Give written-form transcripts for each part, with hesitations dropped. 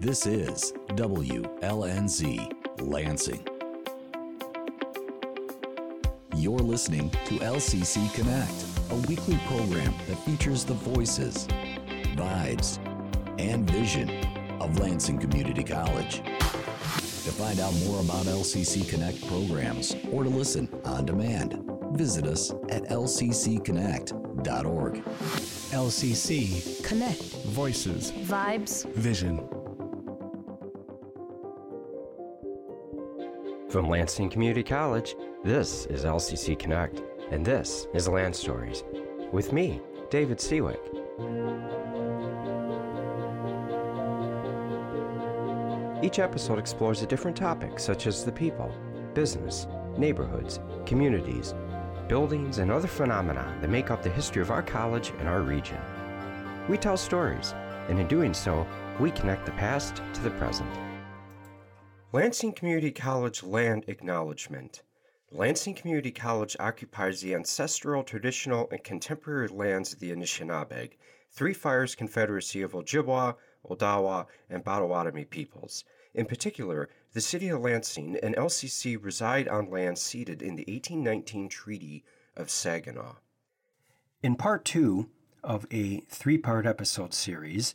This is WLNZ Lansing. You're listening to LCC Connect, a weekly program that features the voices, vibes, and vision of Lansing Community College. To find out more about LCC Connect programs or to listen on demand, visit us at lccconnect.org. LCC Connect. Voices. Vibes. Vision. From Lansing Community College, this is LCC Connect, and this is Lanstories. With me, David Seawick. Each episode explores a different topic, such as the people, business, neighborhoods, communities, buildings, and other phenomena that make up the history of our college and our region. We tell stories, and in doing so, we connect the past to the present. Lansing Community College Land Acknowledgement. Lansing Community College occupies the ancestral, traditional, and contemporary lands of the Anishinaabeg, Three Fires Confederacy of Ojibwa, Odawa, and Potawatomi peoples. In particular, the City of Lansing and LCC reside on land ceded in the 1819 Treaty of Saginaw. In part two of a three-part episode series,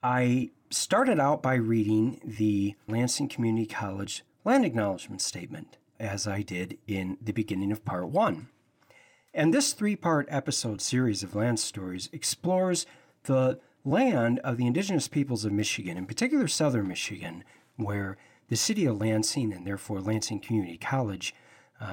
I started out by reading the Lansing Community College Land Acknowledgement Statement, as I did in the beginning of part one. And this three-part episode series of Land Stories explores the land of the indigenous peoples of Michigan, in particular southern Michigan, where the city of Lansing and therefore Lansing Community College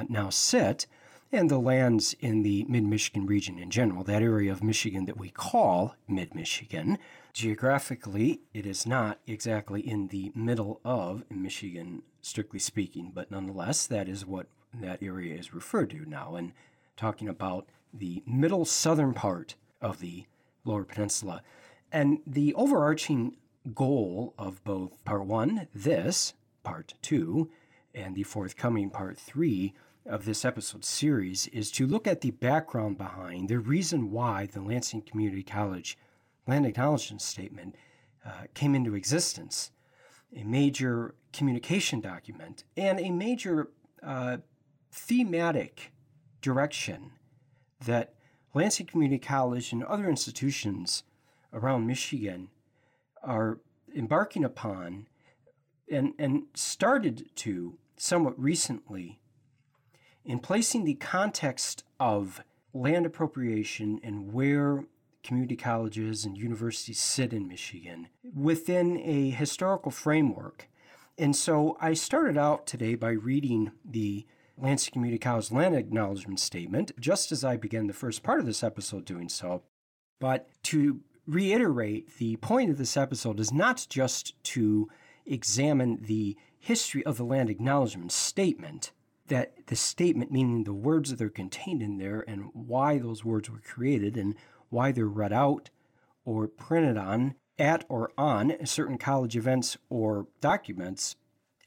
now sit, and the lands in the mid-Michigan region in general, that area of Michigan that we call mid-Michigan. Geographically, it is not exactly in the middle of Michigan, strictly speaking, but nonetheless, that is what that area is referred to now. And talking about the middle southern part of the Lower Peninsula. And the overarching goal of both part one, this, part two, and the forthcoming part three of this episode series is to look at the background behind the reason why the Lansing Community College Land Acknowledgement Statement came into existence, a major communication document and a major thematic direction that Lansing Community College and other institutions around Michigan are embarking upon and started to somewhat recently in placing the context of land appropriation and where community colleges and universities sit in Michigan within a historical framework. And so I started out today by reading the Lansing Community College Land Acknowledgement Statement, just as I began the first part of this episode doing so. But to reiterate, the point of this episode is not just to examine the history of the Land Acknowledgement Statement, that the statement, meaning the words that are contained in there and why those words were created and why they're read out or printed on at or on certain college events or documents,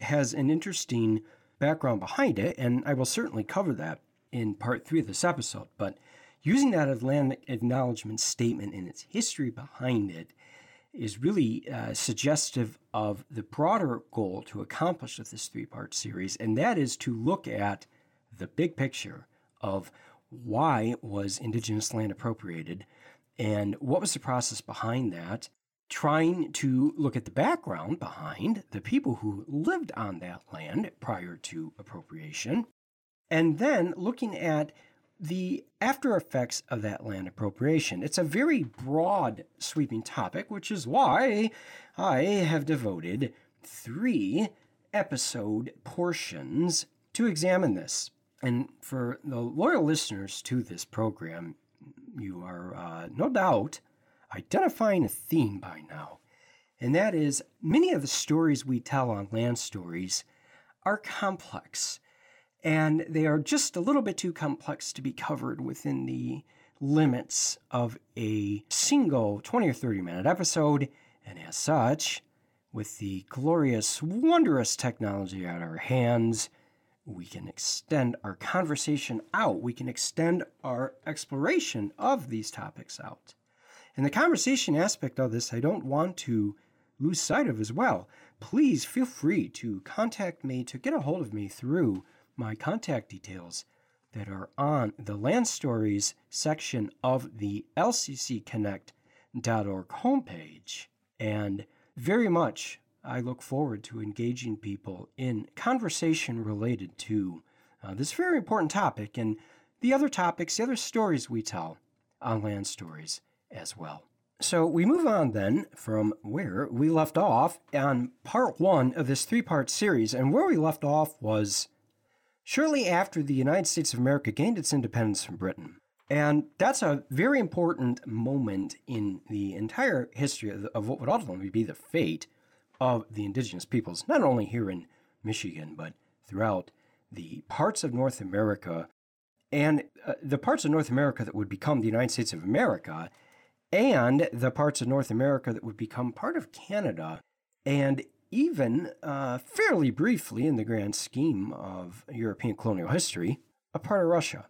has an interesting background behind it, and I will certainly cover that in part three of this episode. But using that land acknowledgement statement and its history behind it is really suggestive of the broader goal to accomplish with this three-part series, and that is to look at the big picture of why was indigenous land appropriated and what was the process behind that, trying to look at the background behind the people who lived on that land prior to appropriation, and then looking at the after effects of that land appropriation. It's a very broad, sweeping topic, which is why I have devoted three episode portions to examine this. And for the loyal listeners to this program, you are no doubt identifying a theme by now, and that is many of the stories we tell on Land Stories are complex, and they are just a little bit too complex to be covered within the limits of a single 20 or 30-minute episode, and as such, with the glorious, wondrous technology at our hands, we can extend our conversation out. We can extend our exploration of these topics out. And the conversation aspect of this, I don't want to lose sight of as well, please feel free to contact me, to get a hold of me through my contact details that are on the Lanstories section of the lcc.org homepage. And very much I look forward to engaging people in conversation related to this very important topic and the other topics, the other stories we tell on Lanstories as well. So we move on then from where we left off on part one of this three-part series. And where we left off was shortly after the United States of America gained its independence from Britain. And that's a very important moment in the entire history of what would ultimately be the fate of the indigenous peoples, not only here in Michigan, but throughout the parts of North America and the parts of North America that would become the United States of America and the parts of North America that would become part of Canada and even fairly briefly in the grand scheme of European colonial history, a part of Russia.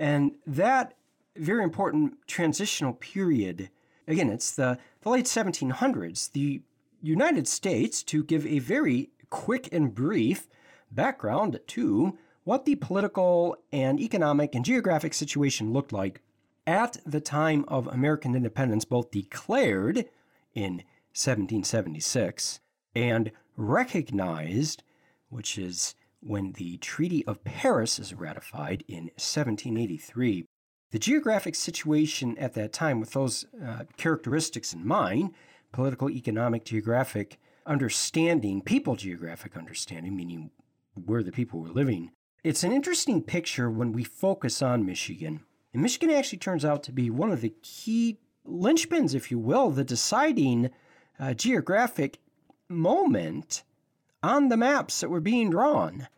And that very important transitional period, again, it's the late 1700s, the United States, to give a very quick and brief background to what the political and economic and geographic situation looked like at the time of American independence, both declared in 1776 and recognized, which is when the Treaty of Paris is ratified in 1783. The geographic situation at that time, with those characteristics in mind, political, economic, geographic understanding, people geographic understanding, meaning where the people were living. It's an interesting picture when we focus on Michigan. And Michigan actually turns out to be one of the key linchpins, if you will, the deciding geographic moment on the maps that were being drawn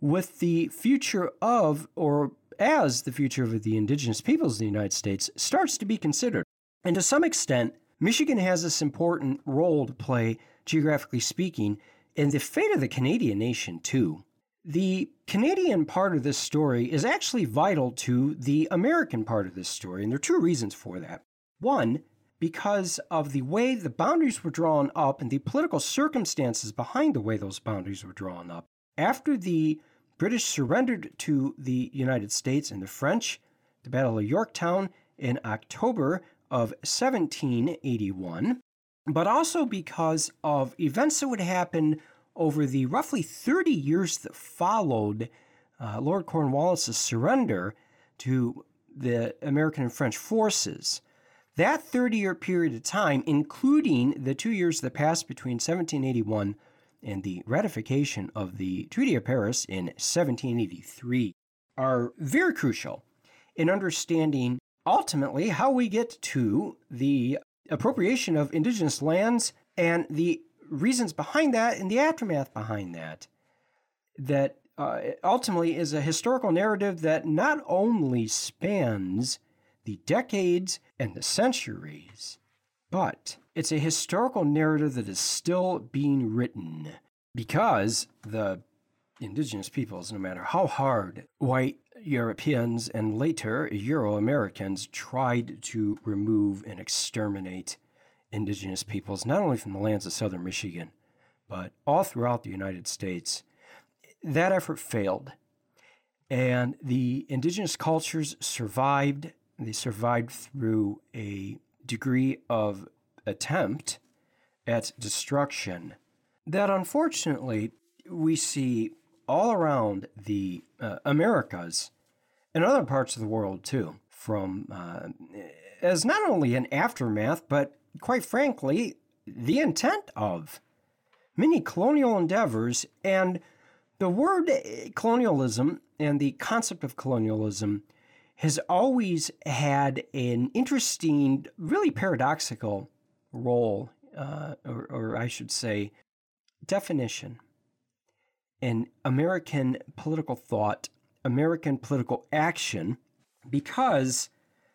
with the future of, or as the future of the indigenous peoples of the United States starts to be considered. And to some extent, Michigan has this important role to play, geographically speaking, in the fate of the Canadian nation, too. The Canadian part of this story is actually vital to the American part of this story, and there are two reasons for that. One, because of the way the boundaries were drawn up and the political circumstances behind the way those boundaries were drawn up. After the British surrendered to the United States and the French, the Battle of Yorktown in October of 1781, but also because of events that would happen over the roughly 30 years that followed Lord Cornwallis's surrender to the American and French forces. That 30-year period of time, including the 2 years that passed between 1781 and the ratification of the Treaty of Paris in 1783, are very crucial in understanding ultimately how we get to the appropriation of indigenous lands and the reasons behind that and the aftermath behind that, that ultimately is a historical narrative that not only spans the decades and the centuries, but it's a historical narrative that is still being written because the indigenous peoples, no matter how hard white Europeans and later Euro-Americans tried to remove and exterminate indigenous peoples, not only from the lands of southern Michigan, but all throughout the United States. That effort failed. And the indigenous cultures survived. They survived through a degree of attempt at destruction that unfortunately we see all around the Americas and other parts of the world, too, from as not only an aftermath, but quite frankly, the intent of many colonial endeavors. And the word colonialism and the concept of colonialism has always had an interesting, really paradoxical role, or I should say, definition in American political thought, American political action, because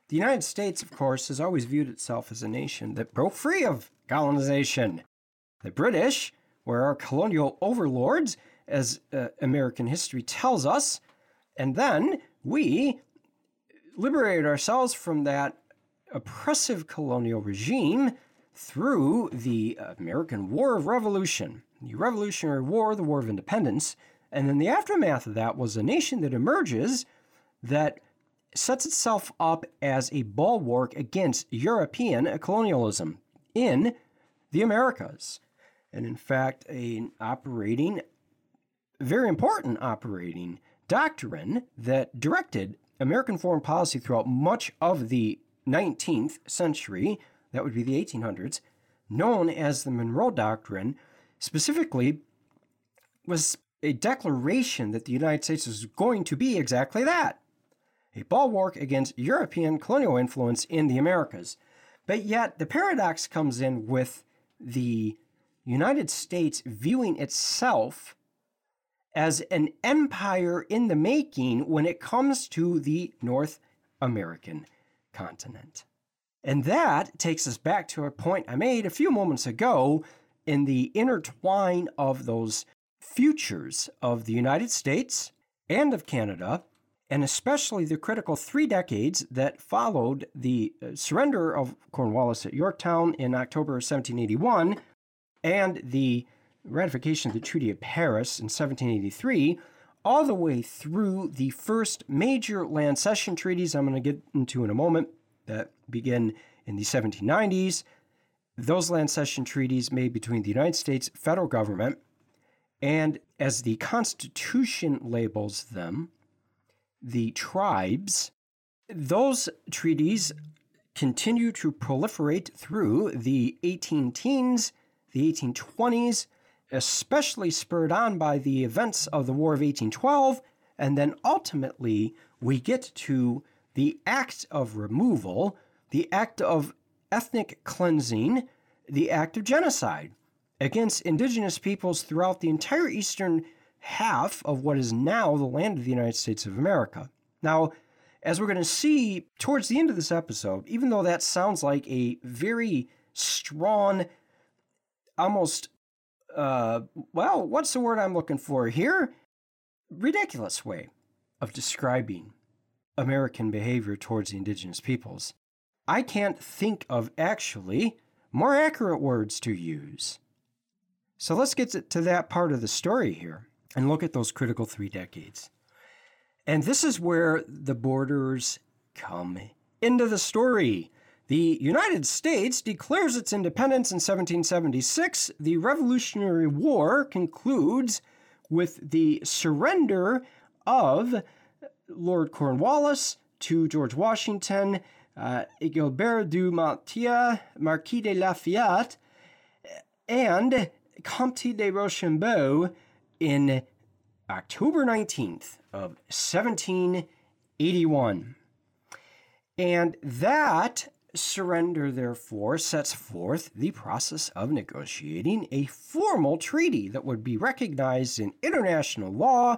the United States, of course, has always viewed itself as a nation that broke free of colonization. The British were our colonial overlords, as American history tells us, and then we liberated ourselves from that oppressive colonial regime through the American War of Revolution, the Revolutionary War, the War of Independence, and then the aftermath of that was a nation that emerges that sets itself up as a bulwark against European colonialism in the Americas. And in fact, a very important operating doctrine that directed American foreign policy throughout much of the 19th century, that would be the 1800s, known as the Monroe Doctrine, specifically was a declaration that the United States was going to be exactly that, a bulwark against European colonial influence in the Americas. But yet the paradox comes in with the United States viewing itself as an empire in the making when it comes to the North American continent. And that takes us back to a point I made a few moments ago in the intertwine of those futures of the United States and of Canada, and especially the critical 3 decades that followed the surrender of Cornwallis at Yorktown in October 1781 and the ratification of the Treaty of Paris in 1783, all the way through the first major land cession treaties I'm going to get into in a moment that begin in the 1790s. Those land cession treaties made between the United States federal government and, as the Constitution labels them, the tribes. Those treaties continue to proliferate through the 1810s, the 1820s, especially spurred on by the events of the War of 1812, and then ultimately we get to the act of removal, the act of ethnic cleansing, the act of genocide against indigenous peoples throughout the entire eastern half of what is now the land of the United States of America. Now, as we're going to see towards the end of this episode, even though that sounds like a very strong, almost, what's the word I'm looking for here? Ridiculous way of describing American behavior towards the indigenous peoples. I can't think of actually more accurate words to use. So let's get to that part of the story here and look at those critical 3 decades. And this is where the borders come into the story. The United States declares its independence in 1776. The Revolutionary War concludes with the surrender of Lord Cornwallis to George Washington, Gilbert du Motier, Marquis de Lafayette, and Comte de Rochambeau in October 19th of 1781. And that surrender, therefore, sets forth the process of negotiating a formal treaty that would be recognized in international law,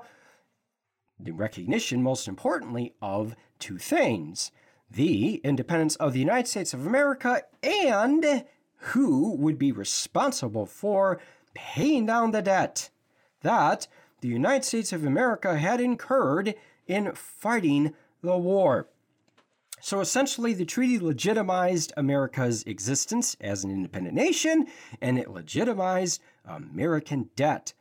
the recognition, most importantly, of 2 things, the independence of the United States of America and who would be responsible for paying down the debt that the United States of America had incurred in fighting the war. So essentially, the treaty legitimized America's existence as an independent nation, and it legitimized American debt.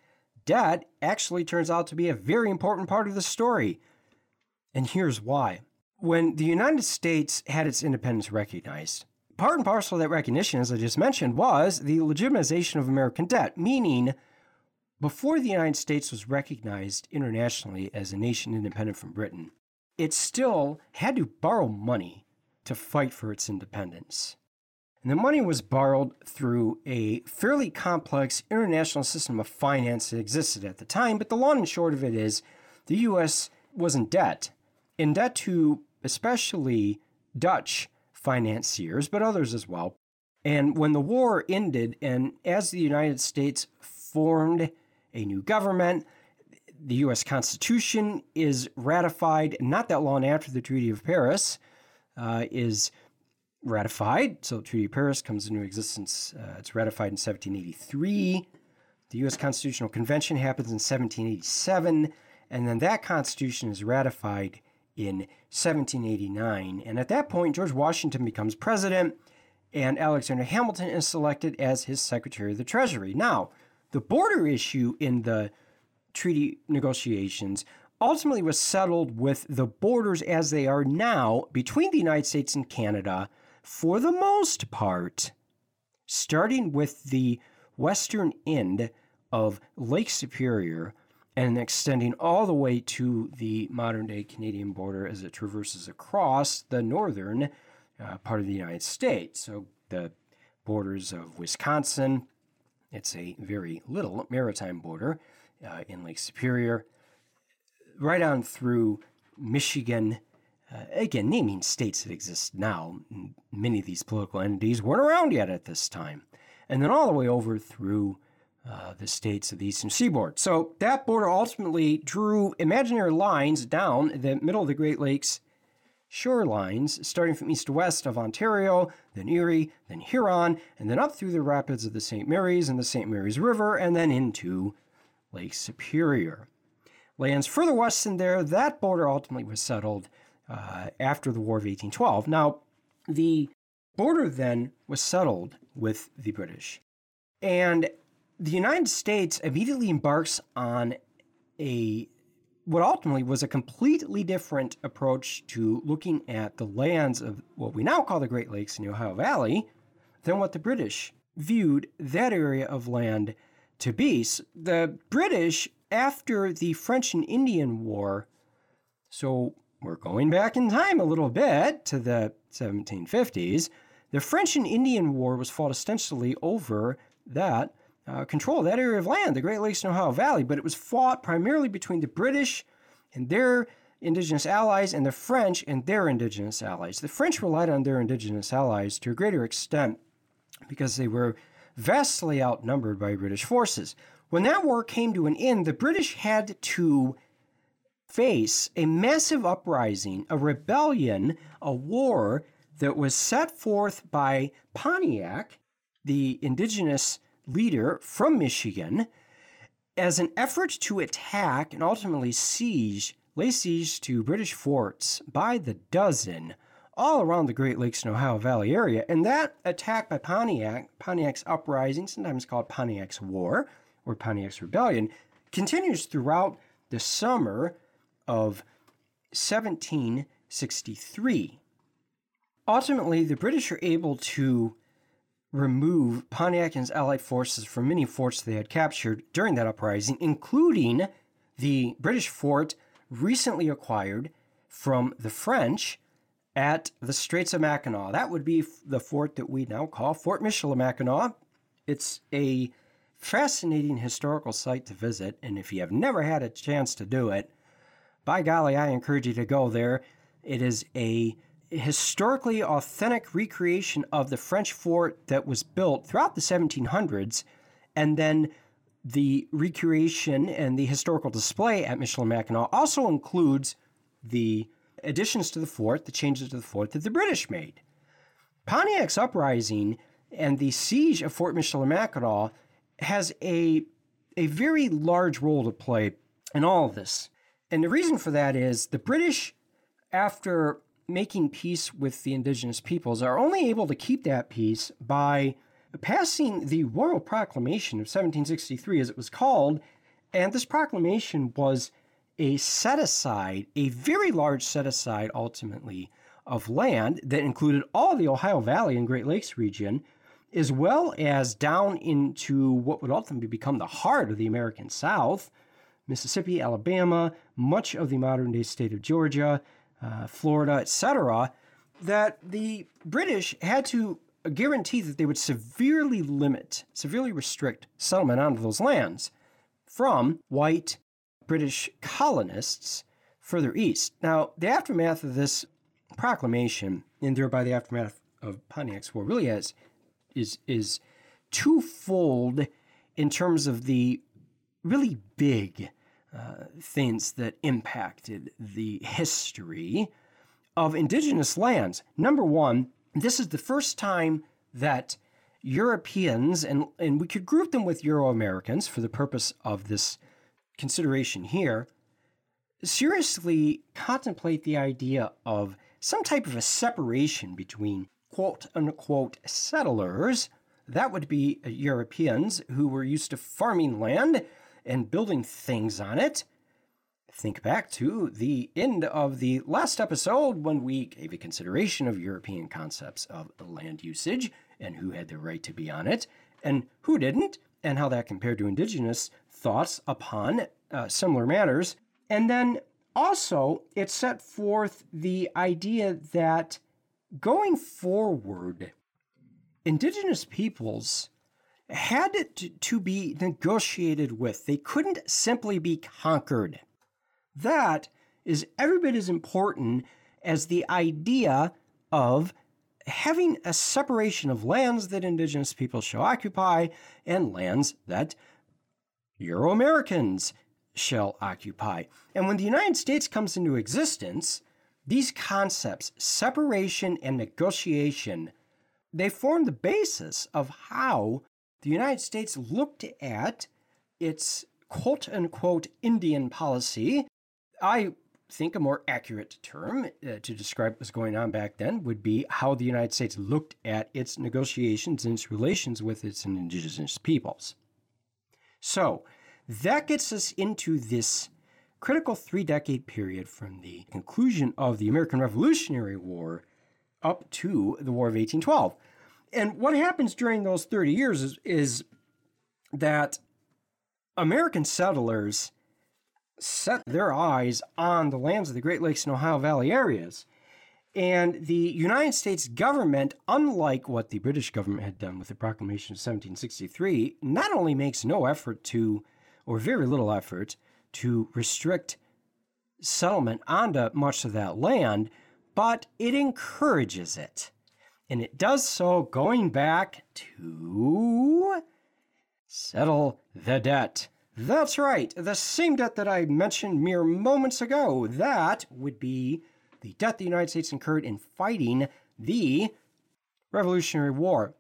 Debt actually turns out to be a very important part of the story. And here's why. When the United States had its independence recognized, part and parcel of that recognition, as I just mentioned, was the legitimization of American debt, meaning before the United States was recognized internationally as a nation independent from Britain, it still had to borrow money to fight for its independence. And the money was borrowed through a fairly complex international system of finance that existed at the time, but the long and short of it is the U.S. was in debt to especially Dutch financiers, but others as well. And when the war ended, and as the United States formed a new government, the U.S. Constitution is ratified not that long after the Treaty of Paris is ratified. So the Treaty of Paris comes into existence. It's ratified in 1783. The U.S. Constitutional Convention happens in 1787. And then that Constitution is ratified in 1789. And at that point, George Washington becomes president. and Alexander Hamilton is selected as his Secretary of the Treasury. Now, the border issue in the treaty negotiations ultimately was settled with the borders as they are now between the United States and Canada, for the most part, starting with the western end of Lake Superior and extending all the way to the modern-day Canadian border as it traverses across the northern part of the United States. So the borders of Wisconsin, it's a very little maritime border in Lake Superior, right on through Michigan. Again, naming states that exist now, many of these political entities weren't around yet at this time. And then all the way over through the states of the eastern seaboard. So that border ultimately drew imaginary lines down the middle of the Great Lakes shorelines, starting from east to west of Ontario, then Erie, then Huron, and then up through the rapids of the St. Mary's and the St. Mary's River, and then into Lake Superior. Lands further west than there, that border ultimately was settled after the War of 1812. Now, the border then was settled with the British, and the United States immediately embarks on what ultimately was a completely different approach to looking at the lands of what we now call the Great Lakes and the Ohio Valley than what the British viewed that area of land to be. The British, after the French and Indian War, so we're going back in time a little bit to the 1750s, the French and Indian War was fought ostensibly over that control of that area of land, the Great Lakes and Ohio Valley, but it was fought primarily between the British and their indigenous allies and the French and their indigenous allies. The French relied on their indigenous allies to a greater extent because they were vastly outnumbered by British forces. When that war came to an end, the British had to face a massive uprising, a rebellion, a war that was set forth by Pontiac, the indigenous leader from Michigan, as an effort to attack and ultimately lay siege to British forts by the dozen all around the Great Lakes and Ohio Valley area. And that attack by Pontiac's uprising, sometimes called Pontiac's War or Pontiac's Rebellion, continues throughout the summer of 1763. Ultimately, the British are able to remove Pontiac and his allied forces from many forts they had captured during that uprising, including the British fort recently acquired from the French at the Straits of Mackinac. That would be the fort that we now call Fort Michilimackinac. It's a fascinating historical site to visit, and if you have never had a chance to do it, by golly, I encourage you to go there. It is a historically authentic recreation of the French fort that was built throughout the 1700s, and then the recreation and the historical display at Michilimackinac also includes the additions to the fort, the changes to the fort that the British made. Pontiac's uprising and the siege of Fort Michilimackinac has a very large role to play in all of this. And the reason for that is the British, after making peace with the indigenous peoples, are only able to keep that peace by passing the Royal Proclamation of 1763, as it was called. And this proclamation was a set-aside, a very large set-aside, ultimately, of land that included all the Ohio Valley and Great Lakes region, as well as down into what would ultimately become the heart of the American South, Mississippi, Alabama, much of the modern-day state of Georgia, Florida, etc., that the British had to guarantee that they would severely restrict settlement onto those lands from white British colonists further east. Now, the aftermath of this proclamation, and thereby the aftermath of Pontiac's War, really is twofold in terms of the really big things that impacted the history of indigenous lands. Number one, this is the first time that Europeans, and we could group them with Euro-Americans for the purpose of this consideration here, seriously contemplate the idea of some type of a separation between quote-unquote settlers, that would be Europeans who were used to farming land and building things on it. Think back to the end of the last episode when we gave a consideration of European concepts of land usage and who had the right to be on it and who didn't, and how that compared to indigenous thoughts upon similar matters. And then also it set forth the idea that going forward, indigenous peoples had to be negotiated with. They couldn't simply be conquered. That is every bit as important as the idea of having a separation of lands that indigenous people shall occupy and lands that Euro-Americans shall occupy. And when the United States comes into existence, these concepts, separation and negotiation, they form the basis of how the United States looked at its quote-unquote Indian policy. I think a more accurate term to describe what was going on back then would be how the United States looked at its negotiations and its relations with its indigenous peoples. So that gets us into this critical three-decade period from the conclusion of the American Revolutionary War up to the War of 1812. And what happens during those 30 years is that American settlers set their eyes on the lands of the Great Lakes and Ohio Valley areas. And the United States government, unlike what the British government had done with the Proclamation of 1763, not only makes no effort to, or very little effort, to restrict settlement onto much of that land, but it encourages it. And it does so going back to settle the debt. That's right, the same debt that I mentioned mere moments ago. That would be the debt the United States incurred in fighting the Revolutionary War.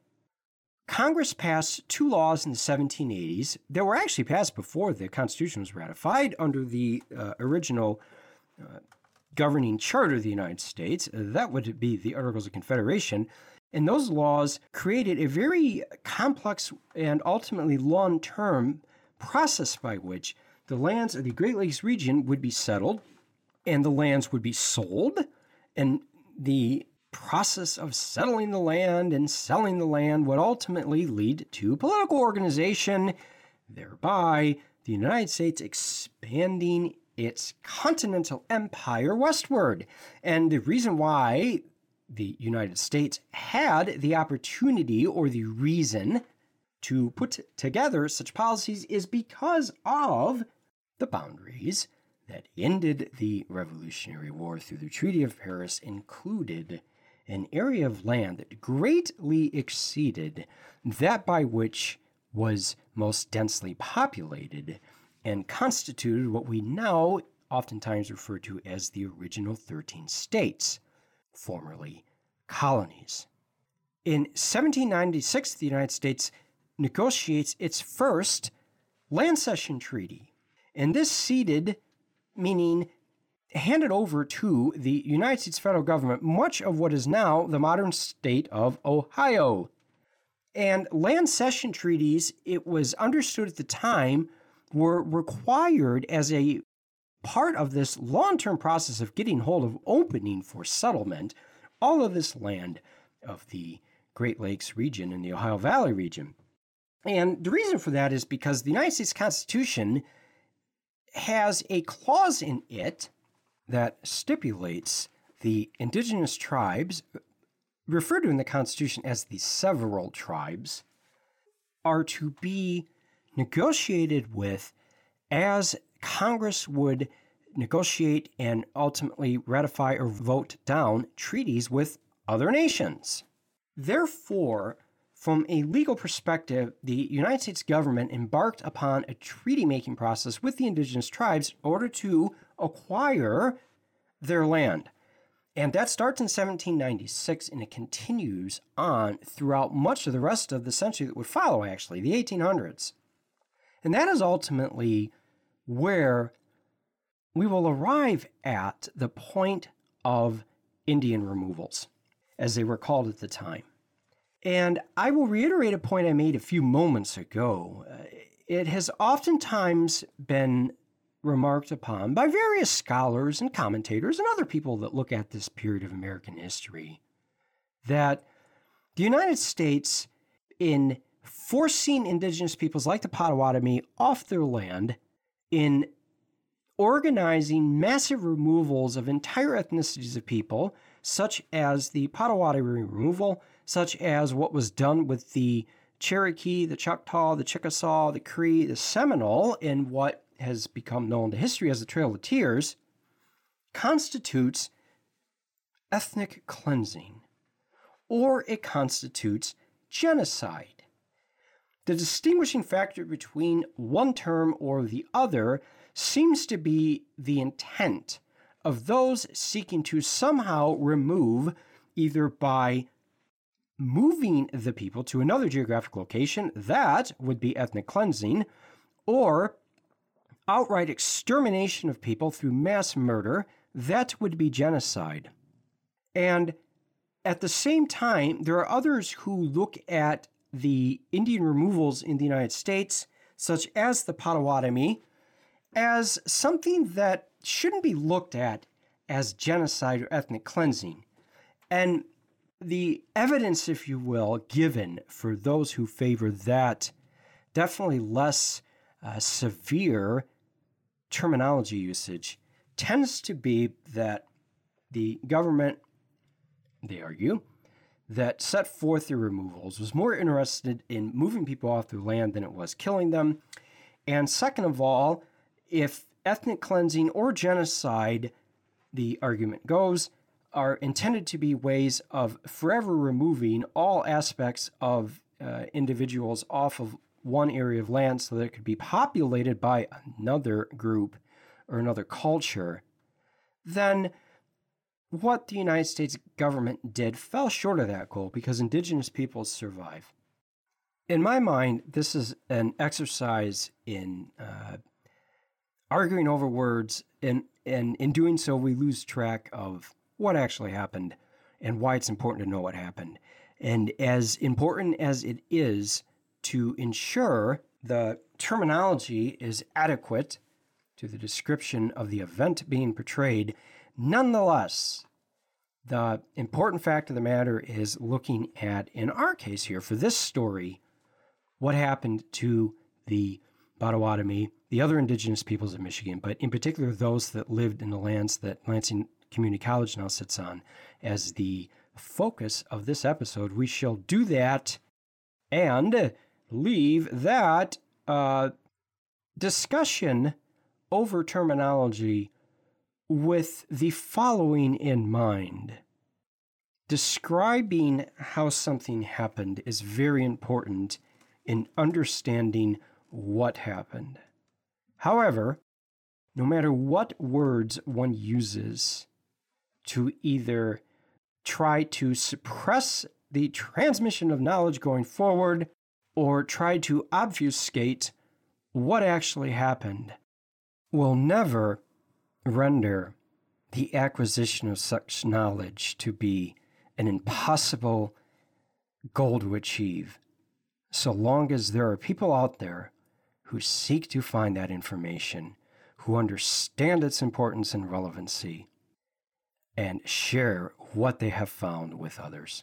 Congress passed two laws in the 1780s that were actually passed before the Constitution was ratified under the original governing charter of the United States. That would be the Articles of Confederation. And those laws created a very complex and ultimately long-term process by which the lands of the Great Lakes region would be settled and the lands would be sold, and the process of settling the land and selling the land would ultimately lead to political organization, thereby the United States expanding its continental empire westward. And the reason why the United States had the opportunity or the reason to put together such policies is because of the boundaries that ended the Revolutionary War through the Treaty of Paris included an area of land that greatly exceeded that by which was most densely populated and constituted what we now oftentimes refer to as the original 13 states, formerly colonies. In 1796, the United States negotiates its first land cession treaty. And this ceded, meaning handed over to the United States federal government, much of what is now the modern state of Ohio. And land cession treaties, it was understood at the time, were required as a part of this long-term process of getting hold of opening for settlement all of this land of the Great Lakes region and the Ohio Valley region. And the reason for that is because the United States Constitution has a clause in it that stipulates the indigenous tribes, referred to in the Constitution as the several tribes, are to be negotiated with as Congress would negotiate and ultimately ratify or vote down treaties with other nations. Therefore, from a legal perspective, the United States government embarked upon a treaty-making process with the indigenous tribes in order to acquire their land. And that starts in 1796, and it continues on throughout much of the rest of the century that would follow, actually, the 1800s. And that is ultimately where we will arrive at the point of Indian removals. as they were called at the time. And I will reiterate a point I made a few moments ago. It has oftentimes been remarked upon by various scholars and commentators and other people that look at this period of American history that the United States, in forcing indigenous peoples like the Potawatomi off their land, in organizing massive removals of entire ethnicities of people, such as the Potawatomi removal, such as what was done with the Cherokee, the Choctaw, the Chickasaw, the Cree, the Seminole, in what has become known to history as the Trail of Tears, constitutes ethnic cleansing, or it constitutes genocide. The distinguishing factor between one term or the other seems to be the intent of those seeking to somehow remove, either by moving the people to another geographic location, that would be ethnic cleansing, or outright extermination of people through mass murder, that would be genocide. And at the same time, there are others who look at the Indian removals in the United States, such as the Potawatomi, as something that shouldn't be looked at as genocide or ethnic cleansing. And the evidence, if you will, given for those who favor that definitely less severe terminology usage tends to be that the government, they argue, that set forth the removals was more interested in moving people off their land than it was killing them. And second of all, if ethnic cleansing or genocide, the argument goes, are intended to be ways of forever removing all aspects of individuals off of one area of land so that it could be populated by another group or another culture, then what the United States government did fell short of that goal because indigenous peoples survive. In my mind, this is an exercise in arguing over words, and in doing so, we lose track of what actually happened and why it's important to know what happened. And as important as it is to ensure the terminology is adequate to the description of the event being portrayed, nonetheless, the important fact of the matter is looking at, in our case here, for this story, what happened to the Potawatomi, the other indigenous peoples of Michigan, but in particular those that lived in the lands that Lansing Community College now sits on as the focus of this episode. We shall do that and leave that discussion over terminology with the following in mind. Describing how something happened is very important in understanding what happened. However, no matter what words one uses to either try to suppress the transmission of knowledge going forward or try to obfuscate what actually happened, will never render the acquisition of such knowledge to be an impossible goal to achieve, so long as there are people out there who seek to find that information, who understand its importance and relevancy, and share what they have found with others.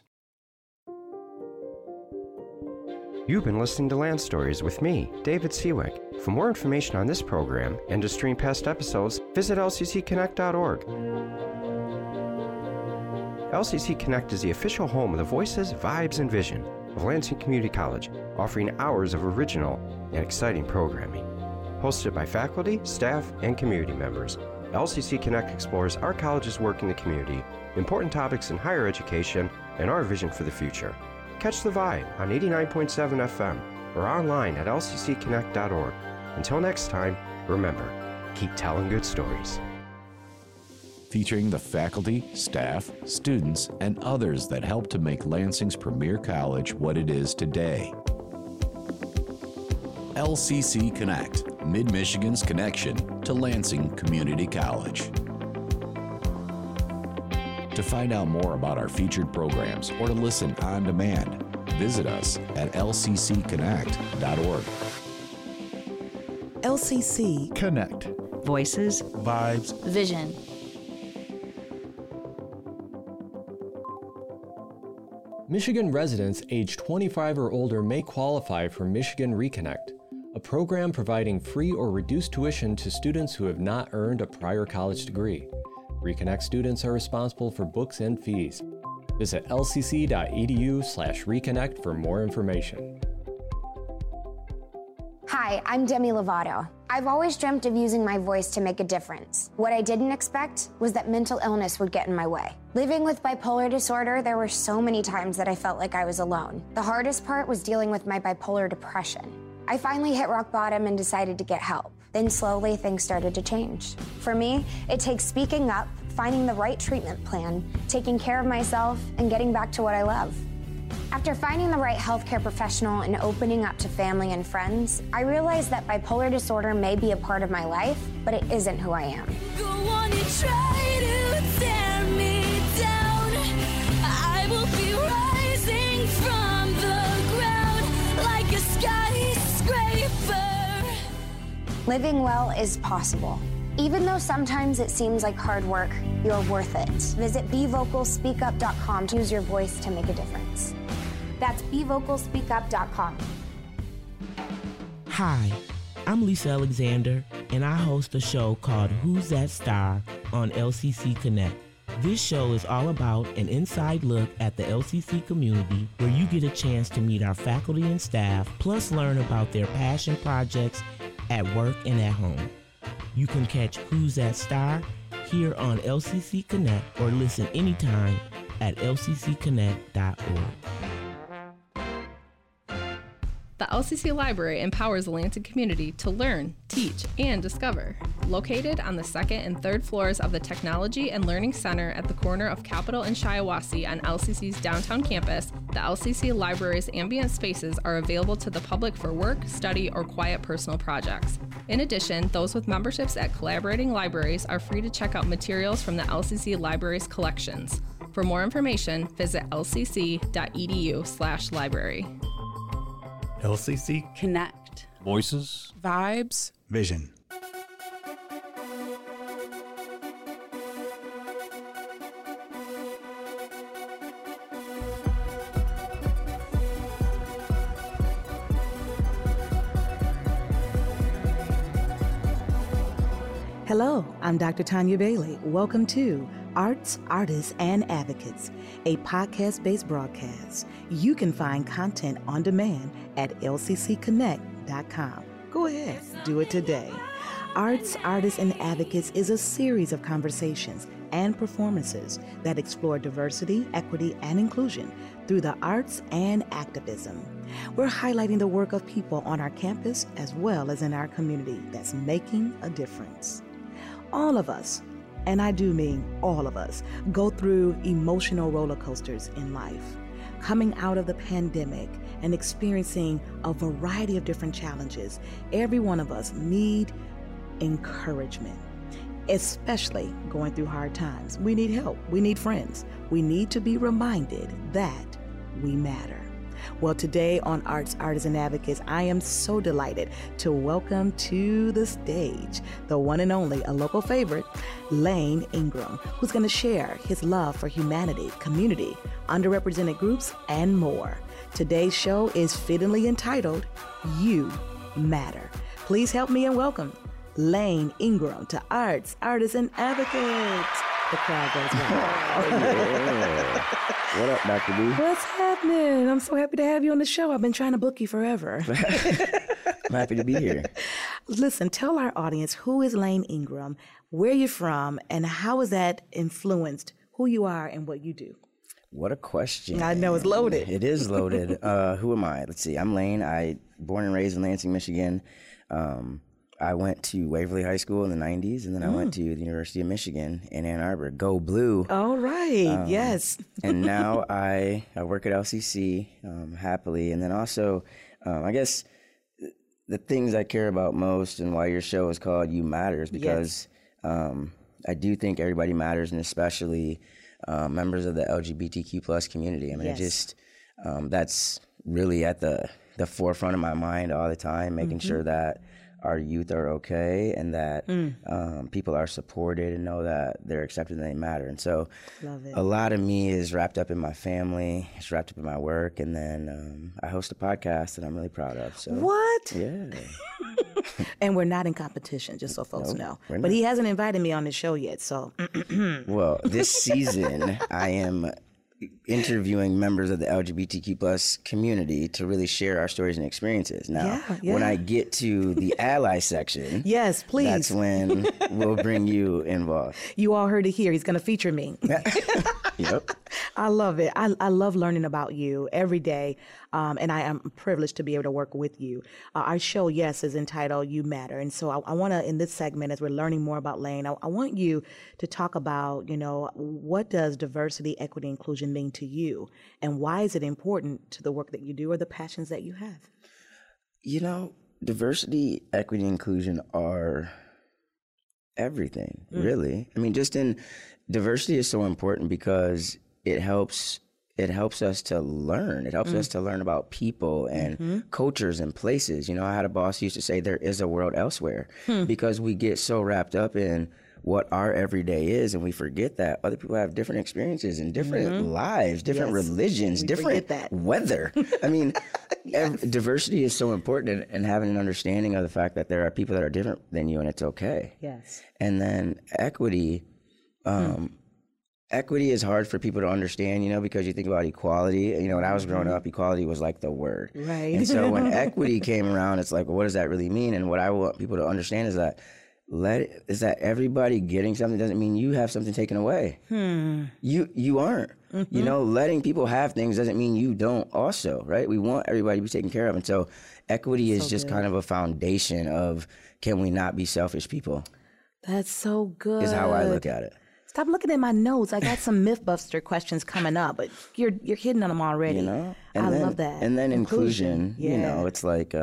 You've been listening to Land Stories with me, David Seawick. For more information on this program and to stream past episodes, visit lccconnect.org. LCC Connect is the official home of the voices, vibes, and vision of Lansing Community College, offering hours of original and exciting programming. Hosted by faculty, staff, and community members, LCC Connect explores our college's work in the community, important topics in higher education, and our vision for the future. Catch The Vibe on 89.7 FM or online at lccconnect.org. Until next time, remember, keep telling good stories. Featuring the faculty, staff, students, and others that helped to make Lansing's premier college what it is today. LCC Connect, Mid-Michigan's connection to Lansing Community College. To find out more about our featured programs or to listen on demand, visit us at lccconnect.org. LCC Connect. Voices, vibes, vision. Michigan residents aged 25 or older may qualify for Michigan Reconnect, a program providing free or reduced tuition to students who have not earned a prior college degree. Reconnect students are responsible for books and fees. Visit lcc.edu/reconnect for more information. Hi, I'm Demi Lovato. I've always dreamt of using my voice to make a difference. What I didn't expect was that mental illness would get in my way. Living with bipolar disorder, there were so many times that I felt like I was alone. The hardest part was dealing with my bipolar depression. I finally hit rock bottom and decided to get help. Then slowly things started to change. For me, it takes speaking up, finding the right treatment plan, taking care of myself, and getting back to what I love. After finding the right healthcare professional and opening up to family and friends, I realized that bipolar disorder may be a part of my life, but it isn't who I am. Go on and try to tear me down. I will be rising from the ground like a skyscraper. Living well is possible. Even though sometimes it seems like hard work, you're worth it. Visit BeVocalSpeakUp.com to use your voice to make a difference. That's BeVocalSpeakUp.com. Hi, I'm Lisa Alexander, and I host a show called Who's That Star on LCC Connect. This show is all about an inside look at the LCC community, where you get a chance to meet our faculty and staff, plus learn about their passion projects at work and at home. You can catch Who's That Star here on LCC Connect or listen anytime at lccconnect.org. The LCC Library empowers the Lansing community to learn, teach, and discover. Located on the second and third floors of the Technology and Learning Center at the corner of Capitol and Shiawassee on LCC's downtown campus, the LCC Library's ambient spaces are available to the public for work, study, or quiet personal projects. In addition, those with memberships at collaborating libraries are free to check out materials from the LCC Library's collections. For more information, visit lcc.edu/library. LCC Connect. Voices, vibes, vision. Hello, I'm Dr. Tanya Bailey. Welcome to Arts, Artists, and Advocates, a podcast-based broadcast. You can find content on demand at lccconnect.com. Go ahead, do it today. Arts, Artists, and Advocates is a series of conversations and performances that explore diversity, equity, and inclusion through the arts and activism. We're highlighting the work of people on our campus as well as in our community that's making a difference. All of us, and I do mean all of us, go through emotional roller coasters in life. Coming out of the pandemic and experiencing a variety of different challenges, every one of us need encouragement, especially going through hard times. We need help. We need friends. We need to be reminded that we matter. Well, today on Arts, Artists, and Advocates, I am so delighted to welcome to the stage the one and only, a local favorite, Layne Ingram, who's going to share his love for humanity, community, underrepresented groups, and more. Today's show is fittingly entitled, You Matter. Please help me in welcome Layne Ingram to Arts, Artists, and Advocates. The crowd goes wild. Yeah. What up, Dr. B? What's happening? I'm so happy to have you on the show. I've been trying to book you forever. I'm happy to be here. Listen, tell our audience, who is Layne Ingram, where you're from, and how has that influenced who you are and what you do? What a question. I know, it's loaded. It is loaded. Who am I? Let's see. I'm Layne. I born and raised in Lansing, Michigan. I went to Waverly High School in the 90s, and then I went to the University of Michigan in Ann Arbor. Go Blue. All right. Yes. And now I work at LCC happily. And then also, I guess the things I care about most and why your show is called You Matters, because I do think everybody matters, and especially members of the LGBTQ+ community. I mean, yes. It just that's really at the forefront of my mind all the time, making mm-hmm. sure that our youth are okay and that people are supported and know that they're accepted and they matter. And so a lot of me is wrapped up in my family, it's wrapped up in my work, and then I host a podcast that I'm really proud of. So what? Yeah. And we're not in competition, just so folks know. But he hasn't invited me on the show yet, so. Well, this season I am interviewing members of the LGBTQ+ community to really share our stories and experiences. Now, when I get to the ally section, yes, please. That's when we'll bring you involved. You all heard it here. He's going to feature me. Yep. I love it. I love learning about you every day, and I am privileged to be able to work with you. Our show, yes, is entitled You Matter. And so I want to, in this segment, as we're learning more about Layne, I want you to talk about, you know, what does diversity, equity, inclusion mean to you, and why is it important to the work that you do or the passions that you have? You know, diversity, equity, inclusion are everything, really. I mean, just in diversity is so important because it helps us to learn. It helps us to learn about people and cultures and places. You know, I had a boss who used to say there is a world elsewhere because we get so wrapped up in what our everyday is, and we forget that other people have different experiences and different lives, different religions, different weather. I mean, diversity is so important, and having an understanding of the fact that there are people that are different than you, and it's okay. Yes. And then equity, equity is hard for people to understand, you know, because you think about equality. You know, when I was growing up, equality was like the word. Right. And so when equity came around, it's like, well, what does that really mean? And what I want people to understand is that everybody getting something doesn't mean you have something taken away. You aren't. You know, letting people have things doesn't mean you don't also, right? We want everybody to be taken care of. And so equity is just kind of a foundation of, can we not be selfish people? That's so good. Is how I look at it. Stop looking at my notes. I got some MythBuster questions coming up, but you're hitting on them already. You know? Love that. And then inclusion, you know, it's like,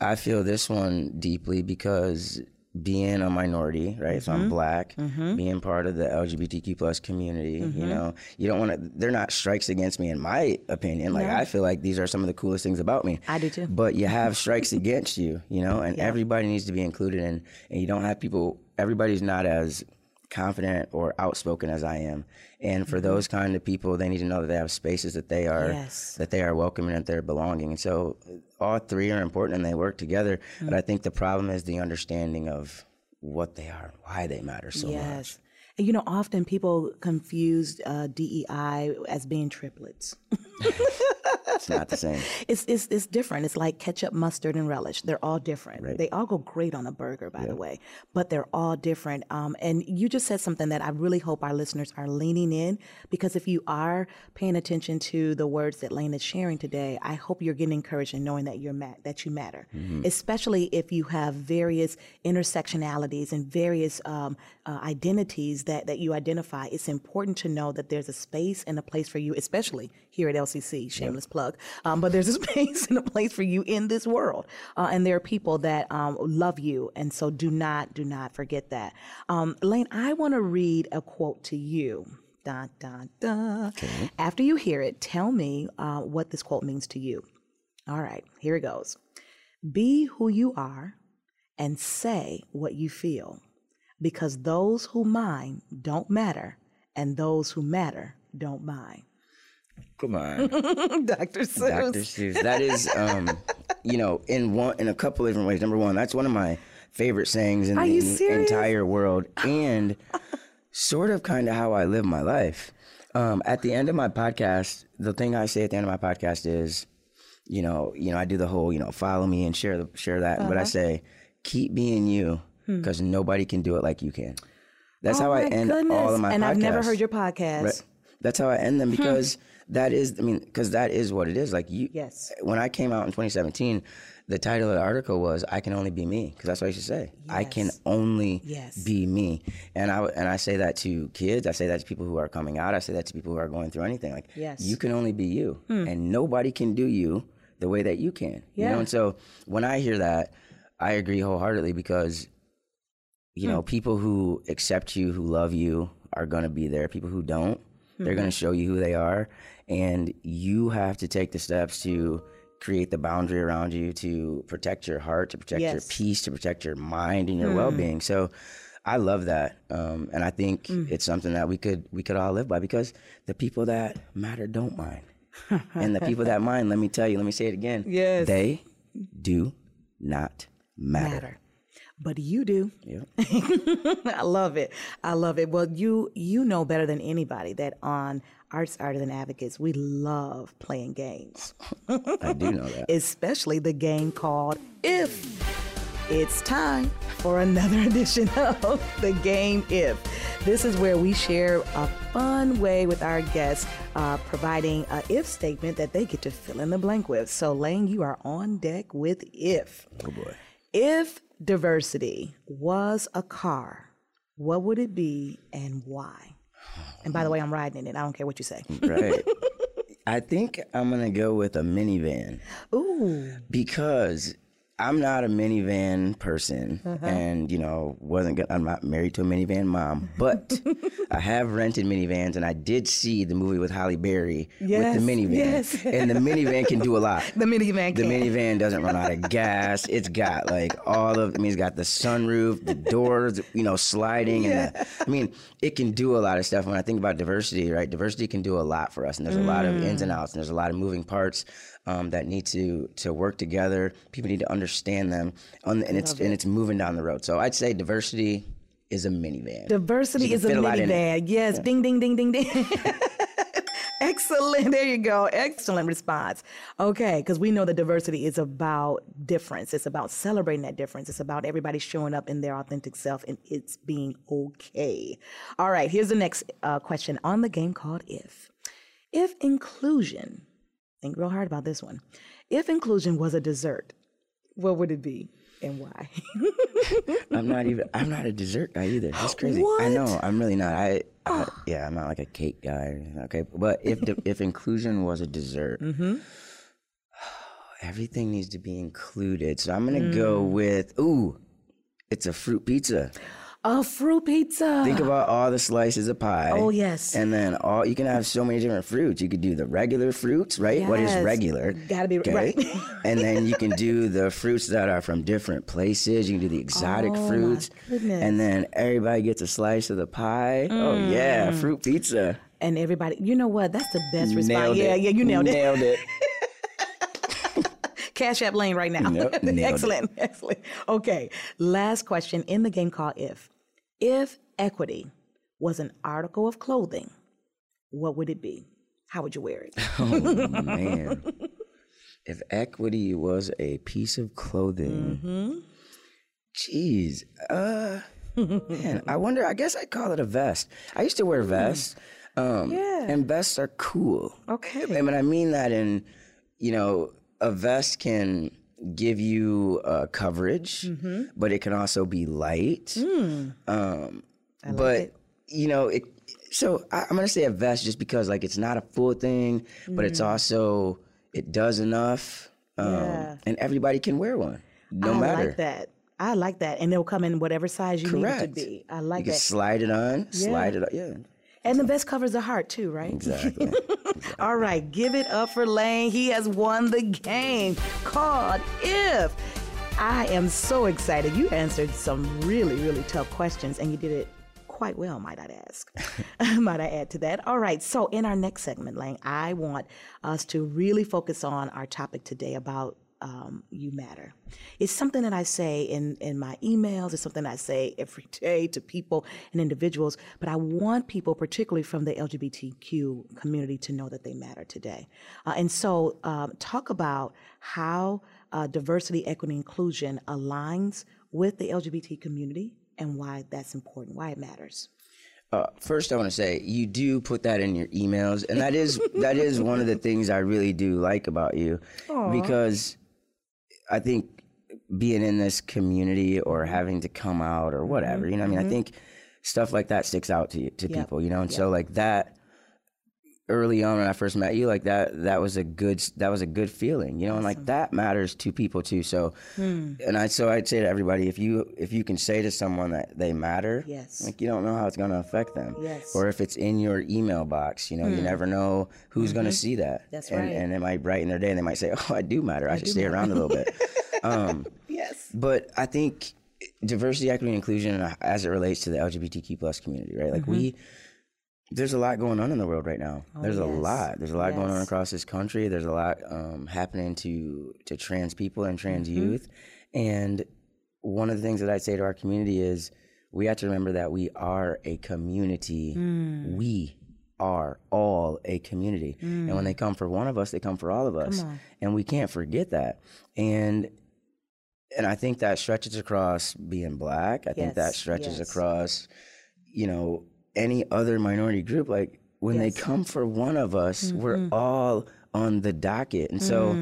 I feel this one deeply because being a minority, right? So I'm Black, being part of the LGBTQ+ community, you know, you don't want to, they're not strikes against me in my opinion. Like, I feel like these are some of the coolest things about me. I do too. But you have strikes against you, you know, and everybody needs to be included in, and you don't have people, everybody's not as confident or outspoken as I am, and for those kind of people, they need to know that they have spaces that they are that they are welcome and that they're belonging. And so all three are important and they work together, but I think the problem is the understanding of what they are and why they matter so much. And you know, often people confuse DEI as being triplets. It's not the same. It's different. It's like ketchup, mustard, and relish. They're all different. Right. They all go great on a burger, by the way, but they're all different. And you just said something that I really hope our listeners are leaning in, because if you are paying attention to the words that Layne is sharing today, I hope you're getting encouraged in knowing that that you matter, especially if you have various intersectionalities and various identities that you identify. It's important to know that there's a space and a place for you, especially here at LCC. Shameless plug. But there's a space and a place for you in this world. And there are people that love you. And so do not forget that. Layne, I want to read a quote to you. Dun, dun, dun. Okay. After you hear it, tell me what this quote means to you. All right, here it goes. Be who you are and say what you feel, because those who mind don't matter and those who matter don't mind. Come on. Dr. Seuss. That is, you know, in a couple different ways. Number one, that's one of my favorite sayings in the entire world, and sort of kind of how I live my life. At the end of my podcast, the thing I say at the end of my podcast is, you know, I do the whole, you know, follow me and share that. But I say, keep being you, because nobody can do it like you can. That's how I end all of my podcasts. And I've never heard your podcast. Right? That's how I end them, because that is what it is. Like you, when I came out in 2017, the title of the article was "I Can Only Be Me," because that's what I should say. Yes. I can only be me, and I say that to kids. I say that to people who are coming out. I say that to people who are going through anything. Like you can only be you, and nobody can do you the way that you can. Yeah. You know, and so when I hear that, I agree wholeheartedly, because you know, people who accept you, who love you, are going to be there. People who don't, mm-hmm. they're going to show you who they are. And you have to take the steps to create the boundary around you, to protect your heart, to protect yes. your peace, to protect your mind and your well-being. So I love that. And I think it's something that we could all live by, because the people that matter don't mind. And the people that mind, let me tell you, let me say it again. Yes. They do not matter. But you do. Yeah. I love it. I love it. Well, you know better than anybody that on Arts, Artists, and Advocates, we love playing games. I do know that. Especially the game called If. It's time for another edition of The Game If. This is where we share a fun way with our guests, providing an if statement that they get to fill in the blank with. So, Layne, you are on deck with If. Oh, boy. If diversity was a car, what would it be and why? And by the way, I'm riding in it. I don't care what you say. Right. I think I'm going to go with a minivan. Ooh. Because I'm not a minivan person, and, you know, I'm not married to a minivan mom, but I have rented minivans, and I did see the movie with Halle Berry with the minivan, and the minivan can do a lot. The minivan doesn't run out of gas. It's got, like, it's got the sunroof, the doors, you know, sliding, and it can do a lot of stuff. When I think about diversity, right, diversity can do a lot for us, and there's a lot of ins and outs, and there's a lot of moving parts that need to work together. People need to understand them, and it's moving down the road. So I'd say diversity is a minivan. Diversity is a minivan. Yes, yeah. Ding, ding, ding, ding, ding. Excellent. There you go. Excellent response. Okay, because we know that diversity is about difference. It's about celebrating that difference. It's about everybody showing up in their authentic self, and it's being okay. All right, here's the next question on the game called If. If inclusion, think real hard about this one. If inclusion was a dessert, what would it be and why? I'm not a dessert guy either. That's crazy. What? I know. I'm really not. I'm not like a cake guy. Okay. But if inclusion was a dessert, everything needs to be included. So I'm going to go with, it's a fruit pizza. A fruit pizza. Think about all the slices of pie. Oh, yes. And then you can have so many different fruits. You could do the regular fruits, right? Yes. What is regular? Gotta be right. And then you can do the fruits that are from different places. You can do the exotic fruits. My goodness. And then everybody gets a slice of the pie. Oh, yeah, fruit pizza. And everybody, you know what? That's the best response. Nailed it. Yeah, you nailed it. Cash App Layne right now. Nope, excellent. Okay, last question in the game called If. If equity was an article of clothing, what would it be? How would you wear it? Oh, man. If equity was a piece of clothing, geez. Man, I guess I'd call it a vest. I used to wear vests, and vests are cool. Okay. And I mean that in, you know, a vest can give you coverage, but it can also be light. So I'm going to say a vest just because, like, it's not a full thing, but it's also, it does enough. And everybody can wear one, no matter. I like that. And it'll come in whatever size you need it to be. I like that. You can slide it on. Yeah. And the vest covers the heart, too, right? Exactly. All right, give it up for Layne. He has won the game called If. I am so excited. You answered some really, really tough questions, and you did it quite well, might I ask. Might I add to that? All right, so in our next segment, Layne, I want us to really focus on our topic today about you matter. It's something that I say in my emails. It's something I say every day to people and individuals, but I want people, particularly from the LGBTQ community, to know that they matter today. And so talk about how diversity, equity, inclusion aligns with the LGBT community and why that's important, why it matters. First, I want to say you do put that in your emails, and that is one of the things I really do like about you. Aww. Because I think being in this community or having to come out or whatever, I think stuff like that sticks out to people, you know? And so like that early on when I first met you, like that was a good feeling, you know, and like that matters to people too. So, I'd say to everybody, if you can say to someone that they matter, yes, like you don't know how it's going to affect them, yes, or if it's in your email box, you know, you never know who's going to see that. That's right, and it might brighten their day, and they might say, "Oh, I do matter. I should stay around a little bit." Yes, but I think diversity, equity, and inclusion as it relates to the LGBTQ plus community, right? Like there's a lot going on in the world right now. There's a lot going on across this country. There's a lot happening to trans people and trans youth. And one of the things that I say to our community is we have to remember that we are a community. We are all a community. And when they come for one of us, they come for all of us. And we can't forget that. And I think that stretches across being Black. I think that stretches across, you know, any other minority group. Like when they come for one of us, we're all on the docket. And so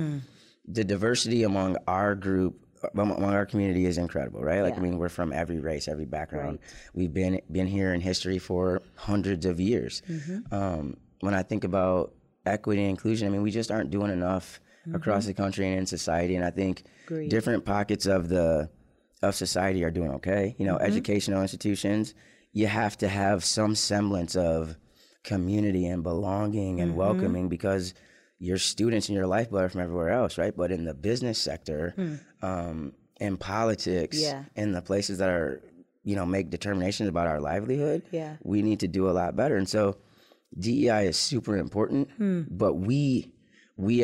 the diversity among our group, among our community is incredible, right? Like, I mean, we're from every race, every background. We've been here in history for hundreds of years. When I think about equity and inclusion, I mean, we just aren't doing enough across the country and in society. And I think different pockets of society are doing okay. You know, educational institutions, you have to have some semblance of community and belonging and welcoming because your students and your lifeblood are from everywhere else, right? But in the business sector, in politics, in the places that are, you know, make determinations about our livelihood, we need to do a lot better. And so DEI is super important, but we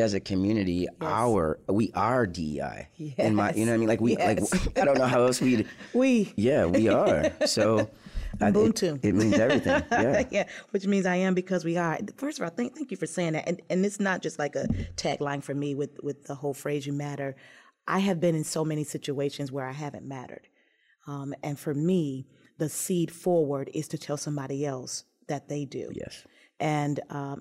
as a community, we are DEI. And my, you know what I mean? Like we, like, I don't know how else we'd. We are. So. Ubuntu. It means everything. Which means I am because we are. First of all, thank you for saying that. And it's not just like a tagline for me with the whole phrase, you matter. I have been in so many situations where I haven't mattered. And for me, the seed forward is to tell somebody else that they do. Yes. And